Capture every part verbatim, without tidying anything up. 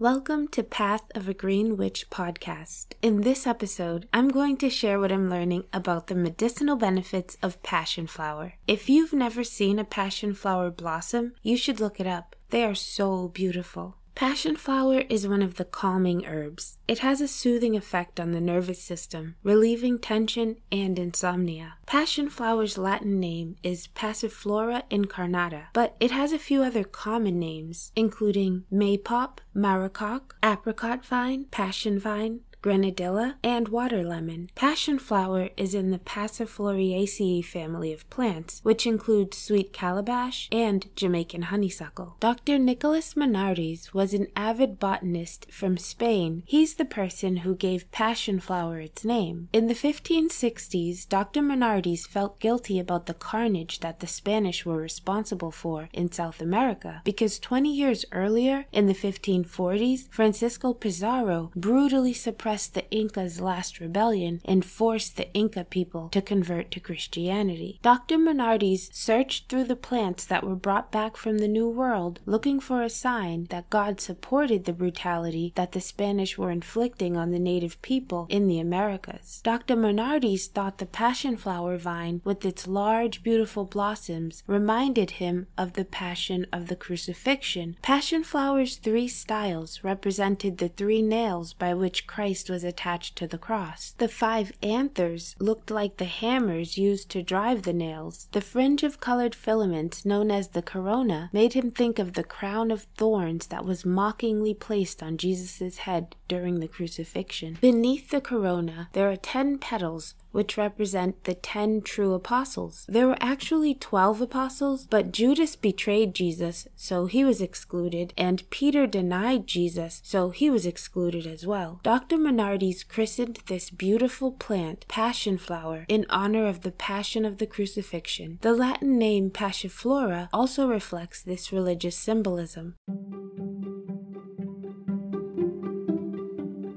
Welcome to Path of a Green Witch podcast. In this episode, I'm going to share what I'm learning about the medicinal benefits of passion flower. If you've never seen a passion flower blossom, you should look it up. They are so beautiful. Passion flower is one of the calming herbs. It has a soothing effect on the nervous system, relieving tension and insomnia. Passion flower's Latin name is Passiflora incarnata, but it has a few other common names, including maypop, maricock, apricot vine, passion vine, grenadilla, and water lemon. Passion flower is in the Passifloraceae family of plants, which includes sweet calabash and Jamaican honeysuckle. Doctor Nicolas Monardes was an avid botanist from Spain. He's the person who gave passion flower its name. In the fifteen sixties, Doctor Monardes felt guilty about the carnage that the Spanish were responsible for in South America, because twenty years earlier, in the fifteen forties, Francisco Pizarro brutally suppressed the Inca's last rebellion and forced the Inca people to convert to Christianity. Doctor Monardes searched through the plants that were brought back from the New World, looking for a sign that God supported the brutality that the Spanish were inflicting on the native people in the Americas. Doctor Monardes thought the passion flower vine, with its large, beautiful blossoms, reminded him of the Passion of the Crucifixion. Passion flower's three styles represented the three nails by which Christ was attached to the cross. The five anthers looked like the hammers used to drive the nails. The fringe of colored filaments known as the corona made him think of the crown of thorns that was mockingly placed on Jesus' head during the crucifixion. Beneath the corona, there are ten petals, which represent the ten true apostles. There were actually twelve apostles, but Judas betrayed Jesus, so he was excluded, and Peter denied Jesus, so he was excluded as well. Doctor Monardes christened this beautiful plant passion flower in honor of the Passion of the Crucifixion. The Latin name Passiflora also reflects this religious symbolism.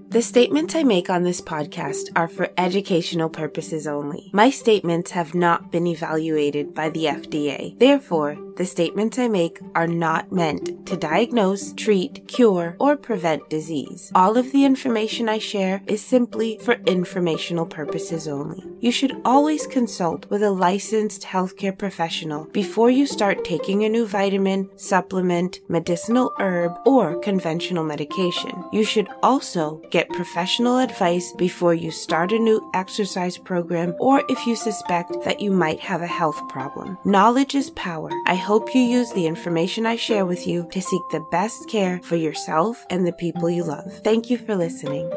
The statements I make on this podcast are for educational purposes only. My statements have not been evaluated by the F D A. Therefore, the statements I make are not meant to diagnose, treat, cure, or prevent disease. All of the information I share is simply for informational purposes only. You should always consult with a licensed healthcare professional before you start taking a new vitamin, supplement, medicinal herb, or conventional medication. You should also get professional advice before you start a new exercise program or if you suspect that you might have a health problem. Knowledge is power. I hope you use the information I share with you to seek the best care for yourself and the people you love. Thank you for listening.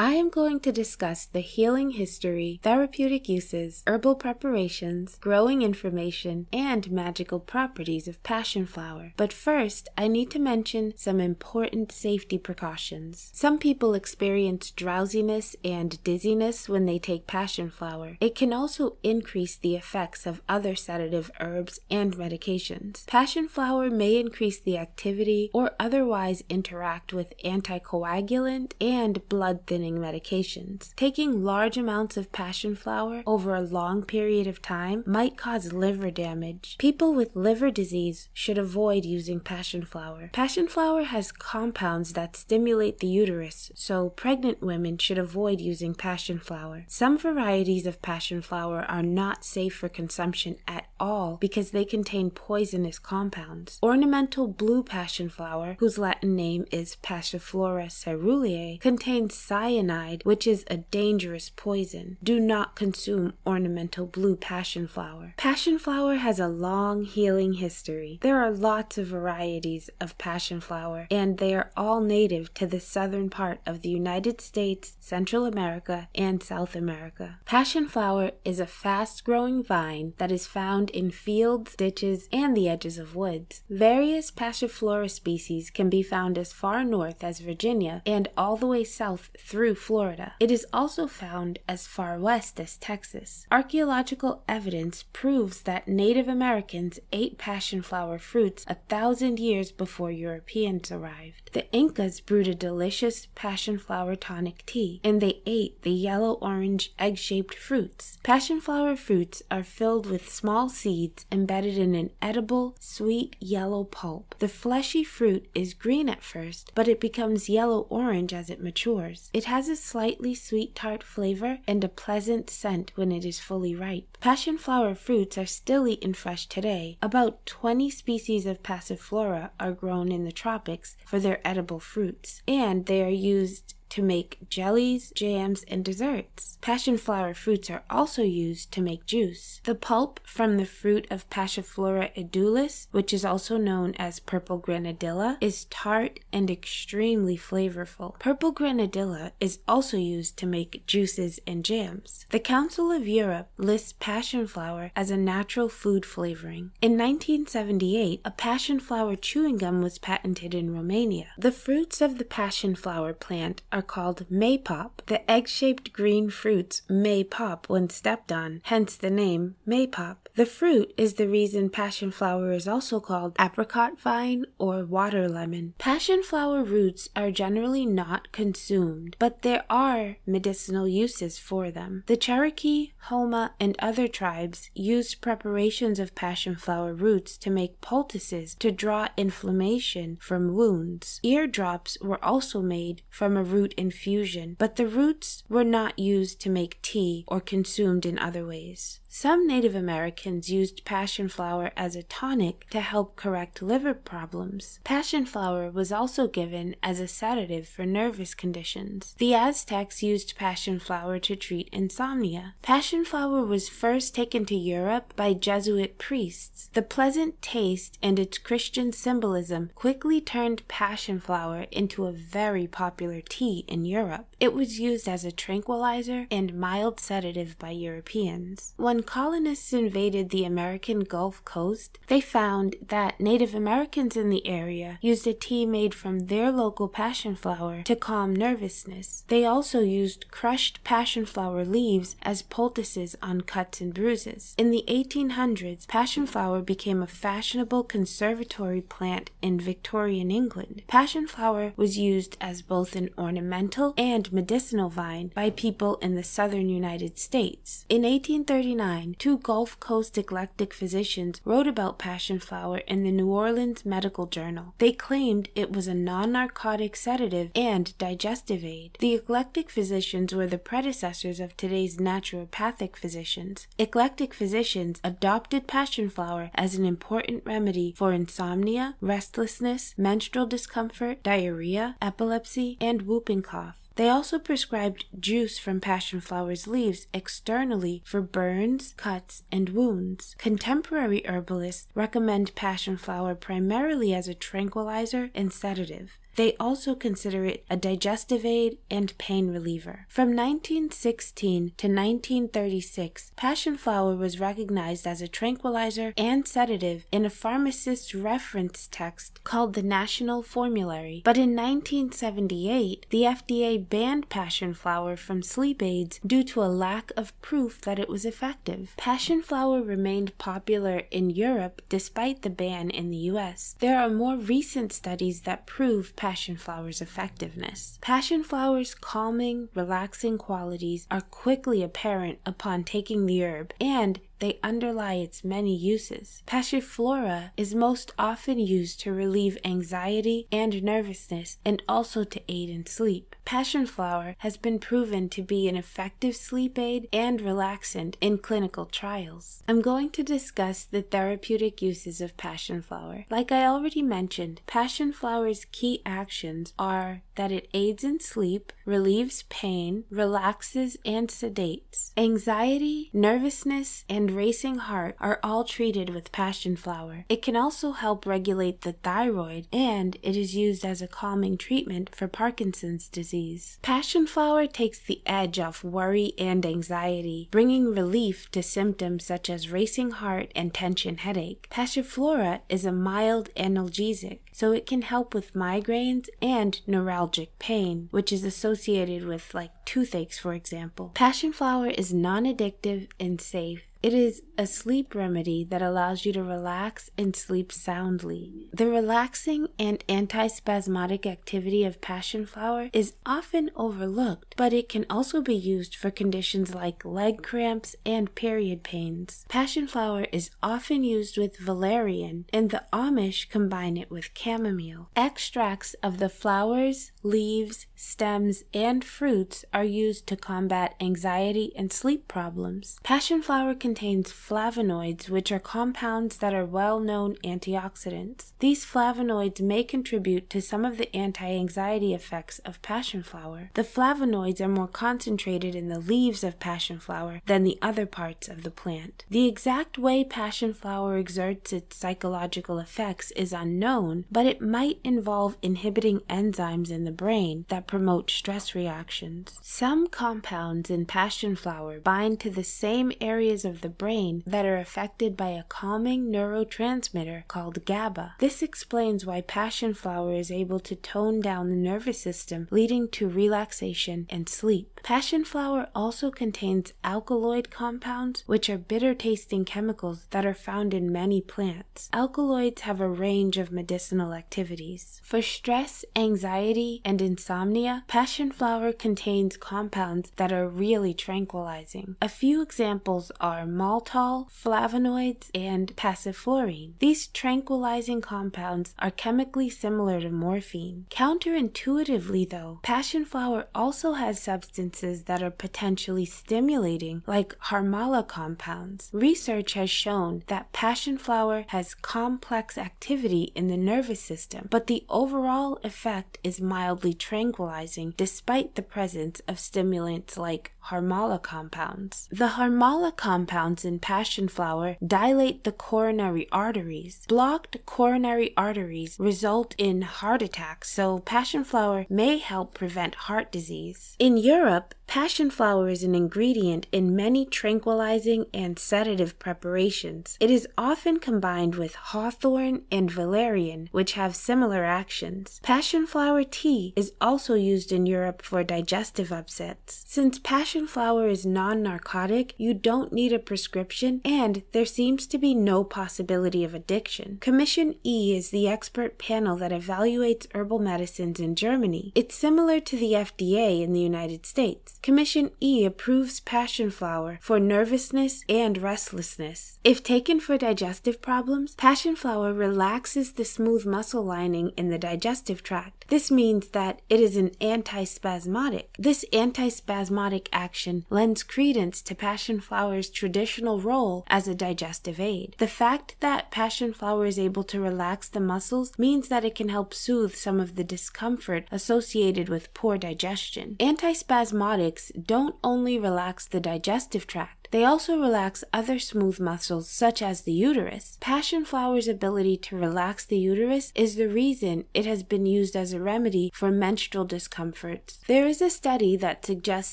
I am going to discuss the healing history, therapeutic uses, herbal preparations, growing information, and magical properties of passion flower. But first, I need to mention some important safety precautions. Some people experience drowsiness and dizziness when they take passion flower. It can also increase the effects of other sedative herbs and medications. Passion flower may increase the activity or otherwise interact with anticoagulant and blood thinning medications. Taking large amounts of passion flower over a long period of time might cause liver damage. People with liver disease should avoid using passion flower. Passion flower has compounds that stimulate the uterus, so pregnant women should avoid using passion flower. Some varieties of passion flower are not safe for consumption at all because they contain poisonous compounds. Ornamental blue passion flower, whose Latin name is Passiflora caerulea, contains cyanide, which is a dangerous poison. Do not consume ornamental blue passion flower. Passion flower has a long healing history. There are lots of varieties of passion flower, and they are all native to the southern part of the United States, Central America, and South America. Passion flower is a fast-growing vine that is found in fields, ditches, and the edges of woods. Various Passiflora species can be found as far north as Virginia and all the way south through Florida. It is also found as far west as Texas. Archaeological evidence proves that Native Americans ate passion flower fruits a thousand years before Europeans arrived. The Incas brewed a delicious passion flower tonic tea, and they ate the yellow-orange egg-shaped fruits. Passion flower fruits are filled with small seeds embedded in an edible, sweet yellow pulp. The fleshy fruit is green at first, but it becomes yellow-orange as it matures. It has a slightly sweet tart flavor and a pleasant scent when it is fully ripe. Passion flower fruits are still eaten fresh today. About twenty species of Passiflora are grown in the tropics for their edible fruits, and they are used to make jellies, jams, and desserts. Passion flower fruits are also used to make juice. The pulp from the fruit of Passiflora edulis, which is also known as purple grenadilla, is tart and extremely flavorful. Purple grenadilla is also used to make juices and jams. The Council of Europe lists passion flower as a natural food flavoring. In nineteen seventy-eight, a passion flower chewing gum was patented in Romania. The fruits of the passion flower plant are Are called maypop. The egg-shaped green fruits may pop when stepped on, hence the name maypop. The fruit is the reason passion flower is also called apricot vine or water lemon. Passion flower roots are generally not consumed, but there are medicinal uses for them. The Cherokee, Homa, and other tribes used preparations of passion flower roots to make poultices to draw inflammation from wounds. Eardrops were also made from a root infusion, but the roots were not used to make tea or consumed in other ways. Some Native Americans used passion flower as a tonic to help correct liver problems. Passion flower was also given as a sedative for nervous conditions. The Aztecs used passion flower to treat insomnia. Passion flower was first taken to Europe by Jesuit priests. The pleasant taste and its Christian symbolism quickly turned passion flower into a very popular tea in Europe. It was used as a tranquilizer and mild sedative by Europeans. When colonists invaded the American Gulf Coast, they found that Native Americans in the area used a tea made from their local passion flower to calm nervousness. They also used crushed passion flower leaves as poultices on cuts and bruises. In the eighteen hundreds, passion flower became a fashionable conservatory plant in Victorian England. Passion flower was used as both an ornamental and medicinal vine by people in the southern United States. In eighteen thirty-nine, two Gulf Coast eclectic physicians wrote about passion flower in the New Orleans Medical Journal. They claimed it was a non-narcotic sedative and digestive aid. The eclectic physicians were the predecessors of today's naturopathic physicians. Eclectic physicians adopted passion flower as an important remedy for insomnia, restlessness, menstrual discomfort, diarrhea, epilepsy, and whooping cough. They also prescribed juice from passion flower's leaves externally for burns, cuts, and wounds. Contemporary herbalists recommend passion flower primarily as a tranquilizer and sedative. They also consider it a digestive aid and pain reliever. From nineteen sixteen to nineteen thirty-six, passion flower was recognized as a tranquilizer and sedative in a pharmacist's reference text called the National Formulary. But in nineteen seventy-eight, the F D A banned passion flower from sleep aids due to a lack of proof that it was effective. Passion flower remained popular in Europe despite the ban in the U S. There are more recent studies that prove passion Passion flower's effectiveness. Passion flower's calming, relaxing qualities are quickly apparent upon taking the herb, and they underlie its many uses. Passiflora is most often used to relieve anxiety and nervousness and also to aid in sleep. Passion flower has been proven to be an effective sleep aid and relaxant in clinical trials. I'm going to discuss the therapeutic uses of passion flower. Like I already mentioned, passion flower's key actions are that it aids in sleep, relieves pain, relaxes and sedates. Anxiety, nervousness, and racing heart are all treated with passion flower. It can also help regulate the thyroid, and it is used as a calming treatment for Parkinson's disease. Passion flower takes the edge off worry and anxiety, bringing relief to symptoms such as racing heart and tension headache. Passiflora is a mild analgesic, so it can help with migraines and neuralgic pain, which is associated with like toothaches, for example. Passion flower is non-addictive and safe. It is a sleep remedy that allows you to relax and sleep soundly. The relaxing and antispasmodic activity of passionflower is often overlooked, but it can also be used for conditions like leg cramps and period pains. Passionflower is often used with valerian, and the Amish combine it with chamomile. Extracts of the flowers, leaves, stems, and fruits are used to combat anxiety and sleep problems. Passionflower contains flavonoids, which are compounds that are well-known antioxidants. These flavonoids may contribute to some of the anti-anxiety effects of passionflower. The flavonoids are more concentrated in the leaves of passionflower than the other parts of the plant. The exact way passionflower exerts its psychological effects is unknown, but it might involve inhibiting enzymes in the brain that promote stress reactions. Some compounds in passionflower bind to the same areas of the brain that are affected by a calming neurotransmitter called GABA. This explains why passionflower is able to tone down the nervous system, leading to relaxation and sleep. Passionflower also contains alkaloid compounds, which are bitter-tasting chemicals that are found in many plants. Alkaloids have a range of medicinal activities. For stress, anxiety, and insomnia, passionflower contains compounds that are really tranquilizing. A few examples are maltol, flavonoids, and passiflorine. These tranquilizing compounds are chemically similar to morphine. Counterintuitively, though, passionflower also has substances that are potentially stimulating, like harmala compounds. Research has shown that passionflower has complex activity in the nervous system, but the overall effect is mildly tranquilizing despite the presence of stimulants like harmala compounds. The harmala compounds in passionflower dilate the coronary arteries. Blocked coronary arteries result in heart attacks, so passionflower may help prevent heart disease. In Europe, passionflower is an ingredient in many tranquilizing and sedative preparations. It is often combined with hawthorn and valerian, which have similar actions. Passionflower tea is also used in Europe for digestive upsets. Since passionflower is non-narcotic, you don't need a prescription, and there seems to be no possibility of addiction. Commission E is the expert panel that evaluates herbal medicines in Germany. It's similar to the F D A in the United States. Commission E approves passionflower for nervousness and restlessness. If taken for digestive problems, passionflower relaxes the smooth muscle lining in the digestive tract. This means that it is an antispasmodic. This antispasmodic action lends credence to passionflower's traditional role as a digestive aid. The fact that passionflower is able to relax the muscles means that it can help soothe some of the discomfort associated with poor digestion. Antispasmodic don't only relax the digestive tract, they also relax other smooth muscles such as the uterus. Passionflower's ability to relax the uterus is the reason it has been used as a remedy for menstrual discomforts. There is a study that suggests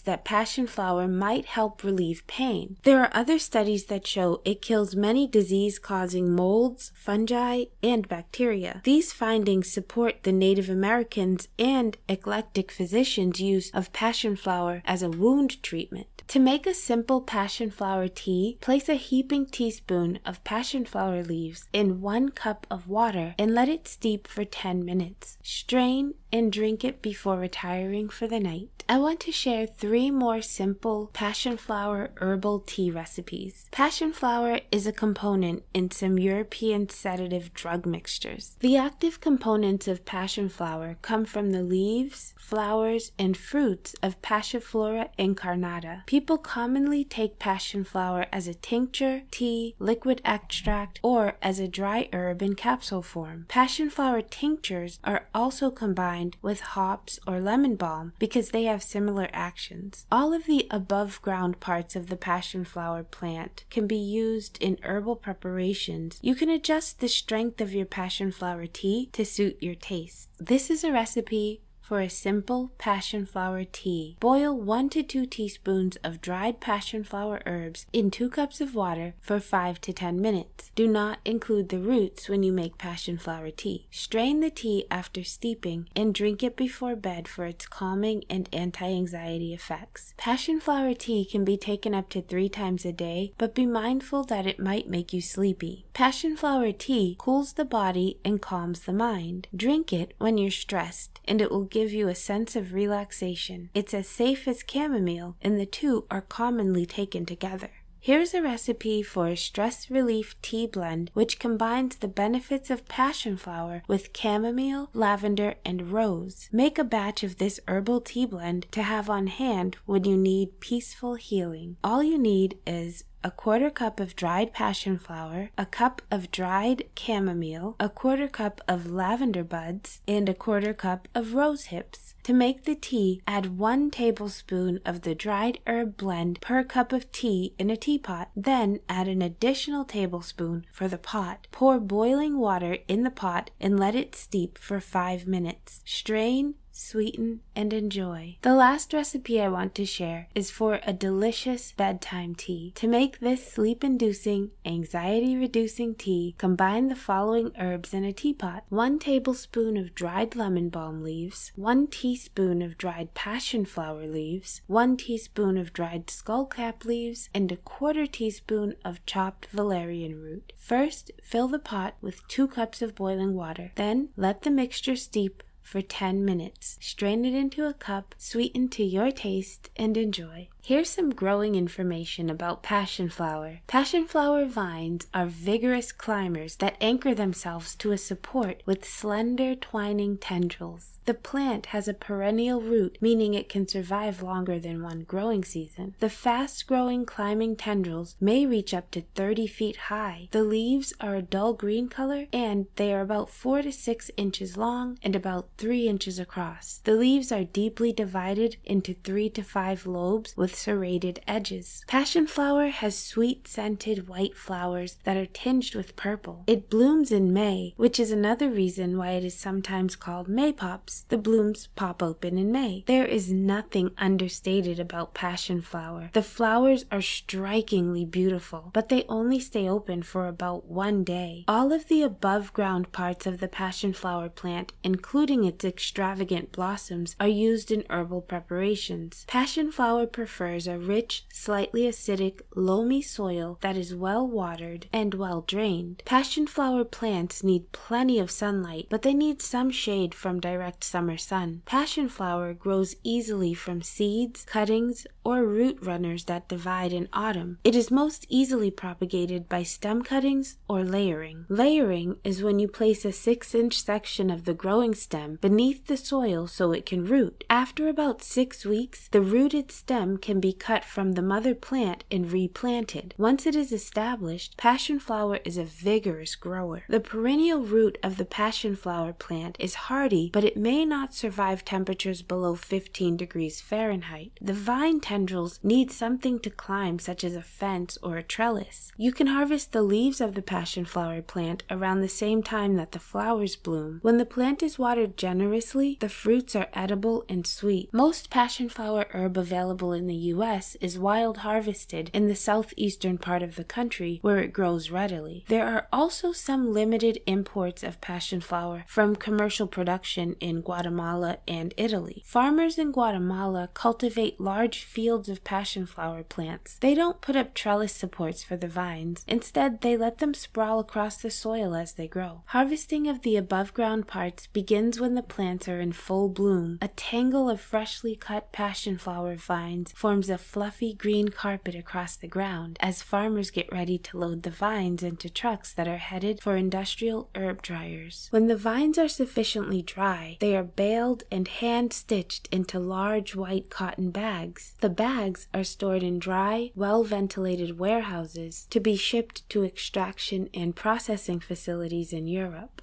that passionflower might help relieve pain. There are other studies that show it kills many disease-causing molds, fungi, and bacteria. These findings support the Native Americans and eclectic physicians' use of passionflower as a wound treatment. To make a simple passionflower tea, place a heaping teaspoon of passionflower leaves in one cup of water and let it steep for ten minutes. Strain and drink it before retiring for the night. I want to share three more simple passionflower herbal tea recipes. Passionflower is a component in some European sedative drug mixtures. The active components of passionflower come from the leaves, flowers, and fruits of Passiflora incarnata. People commonly take passionflower as a tincture, tea, liquid extract, or as a dry herb in capsule form. Passionflower tinctures are also combined with hops or lemon balm because they have similar actions. All of the above ground parts of the passionflower plant can be used in herbal preparations. You can adjust the strength of your passionflower tea to suit your taste. This is a recipe for a simple passionflower tea. Boil one to two teaspoons of dried passionflower herbs in two cups of water for five to ten minutes. Do not include the roots when you make passionflower tea. Strain the tea after steeping and drink it before bed for its calming and anti-anxiety effects. Passionflower tea can be taken up to three times a day, but be mindful that it might make you sleepy. Passionflower tea cools the body and calms the mind. Drink it when you're stressed, and it will give you a sense of relaxation. It's as safe as chamomile, and the two are commonly taken together. Here's a recipe for a stress relief tea blend which combines the benefits of passionflower with chamomile, lavender, and rose. Make a batch of this herbal tea blend to have on hand when you need peaceful healing. All you need is a quarter cup of dried passionflower, a cup of dried chamomile, a quarter cup of lavender buds, and a quarter cup of rose hips. To make the tea, add one tablespoon of the dried herb blend per cup of tea in a teapot, then add an additional tablespoon for the pot. Pour boiling water in the pot and let it steep for five minutes. Strain, sweeten, and enjoy. The last recipe I want to share is for a delicious bedtime tea. To make this sleep-inducing, anxiety-reducing tea, combine the following herbs in a teapot: one tablespoon of dried lemon balm leaves, one teaspoon of dried passionflower leaves, one teaspoon of dried skullcap leaves, and a quarter teaspoon of chopped valerian root. First, fill the pot with two cups of boiling water. Then, let the mixture steep for ten minutes. Strain it into a cup, sweeten to your taste, and enjoy. Here's some growing information about passionflower. Passionflower vines are vigorous climbers that anchor themselves to a support with slender twining tendrils. The plant has a perennial root, meaning it can survive longer than one growing season. The fast-growing climbing tendrils may reach up to thirty feet high. The leaves are a dull green color, and they are about four to six inches long and about three inches across. The leaves are deeply divided into three to five lobes with serrated edges. Passionflower has sweet scented white flowers that are tinged with purple. It blooms in May, which is another reason why it is sometimes called May pops. The blooms pop open in May. There is nothing understated about passionflower. The flowers are strikingly beautiful, but they only stay open for about one day. All of the above ground parts of the passionflower plant, including its extravagant blossoms, are used in herbal preparations. Passionflower prefers a rich, slightly acidic, loamy soil that is well watered and well drained. Passionflower plants need plenty of sunlight, but they need some shade from direct summer sun. Passionflower grows easily from seeds, cuttings, or root runners that divide in autumn. It is most easily propagated by stem cuttings or layering. Layering is when you place a six inch section of the growing stem beneath the soil so it can root. After about six weeks, the rooted stem can be cut from the mother plant and replanted. Once it is established, passionflower is a vigorous grower. The perennial root of the passionflower plant is hardy, but it may not survive temperatures below fifteen degrees Fahrenheit. The vine tendrils need something to climb, such as a fence or a trellis. You can harvest the leaves of the passionflower plant around the same time that the flowers bloom. When the plant is watered generously, the fruits are edible and sweet. Most passionflower herb available in the U S is wild harvested in the southeastern part of the country, where it grows readily. There are also some limited imports of passionflower from commercial production in Guatemala and Italy. Farmers in Guatemala cultivate large fields of passionflower plants. They don't put up trellis supports for the vines. Instead, they let them sprawl across the soil as they grow. Harvesting of the above ground parts begins when the plants are in full bloom. A tangle of freshly cut passionflower vines forms a fluffy green carpet across the ground as farmers get ready to load the vines into trucks that are headed for industrial herb dryers. When the vines are sufficiently dry, they are baled and hand-stitched into large white cotton bags. The bags are stored in dry, well-ventilated warehouses to be shipped to extraction and processing facilities in Europe.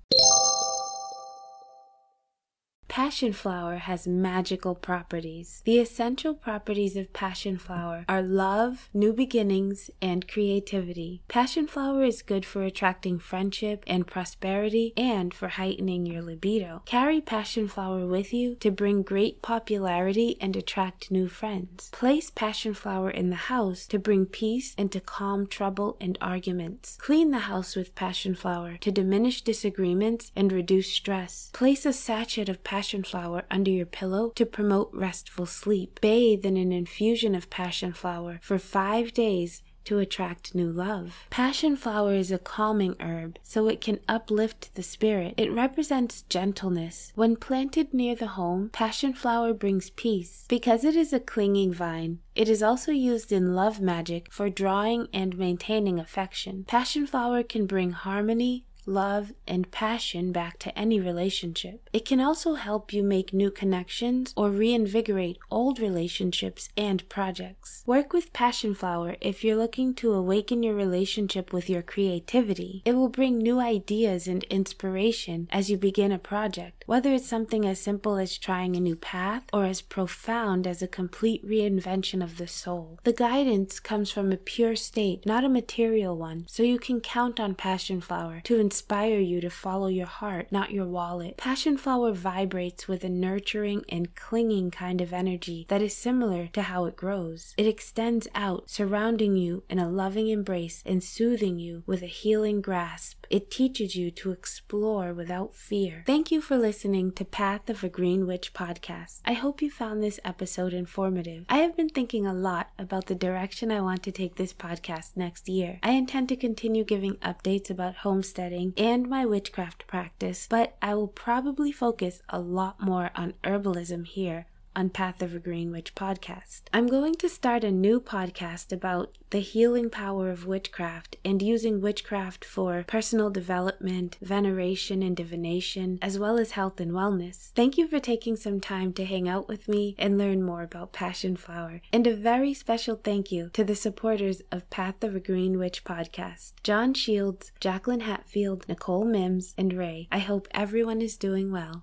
Passion flower has magical properties. The essential properties of passion flower are love, new beginnings, and creativity. Passion flower is good for attracting friendship and prosperity and for heightening your libido. Carry passion flower with you to bring great popularity and attract new friends. Place passion flower in the house to bring peace and to calm trouble and arguments. Clean the house with passion flower to diminish disagreements and reduce stress. Place a sachet of passion flower under your pillow to promote restful sleep. Bathe in an infusion of passion flower for five days to attract new love. Passion flower is a calming herb, so it can uplift the spirit. It represents gentleness. When planted near the home, passion flower brings peace. Because it is a clinging vine, it is also used in love magic for drawing and maintaining affection. Passion flower can bring harmony, love, and passion back to any relationship. It can also help you make new connections or reinvigorate old relationships and projects. Work with passion flower if you're looking to awaken your relationship with your creativity. It will bring new ideas and inspiration as you begin a project, whether it's something as simple as trying a new path or as profound as a complete reinvention of the soul. The guidance comes from a pure state, not a material one, so you can count on passion flower to inspire you to follow your heart, not your wallet. Passion flower vibrates with a nurturing and clinging kind of energy that is similar to how it grows. It extends out, surrounding you in a loving embrace and soothing you with a healing grasp. It teaches you to explore without fear. Thank you for listening to Path of a Green Witch podcast. I hope you found this episode informative. I have been thinking a lot about the direction I want to take this podcast next year. I intend to continue giving updates about homesteading and my witchcraft practice, but I will probably focus a lot more on herbalism here on Path of a Green Witch podcast. I'm going to start a new podcast about the healing power of witchcraft and using witchcraft for personal development, veneration and divination, as well as health and wellness. Thank you for taking some time to hang out with me and learn more about passion flower. And a very special thank you to the supporters of Path of a Green Witch podcast: John Shields, Jacqueline Hatfield, Nicole Mims, and Ray. I hope everyone is doing well.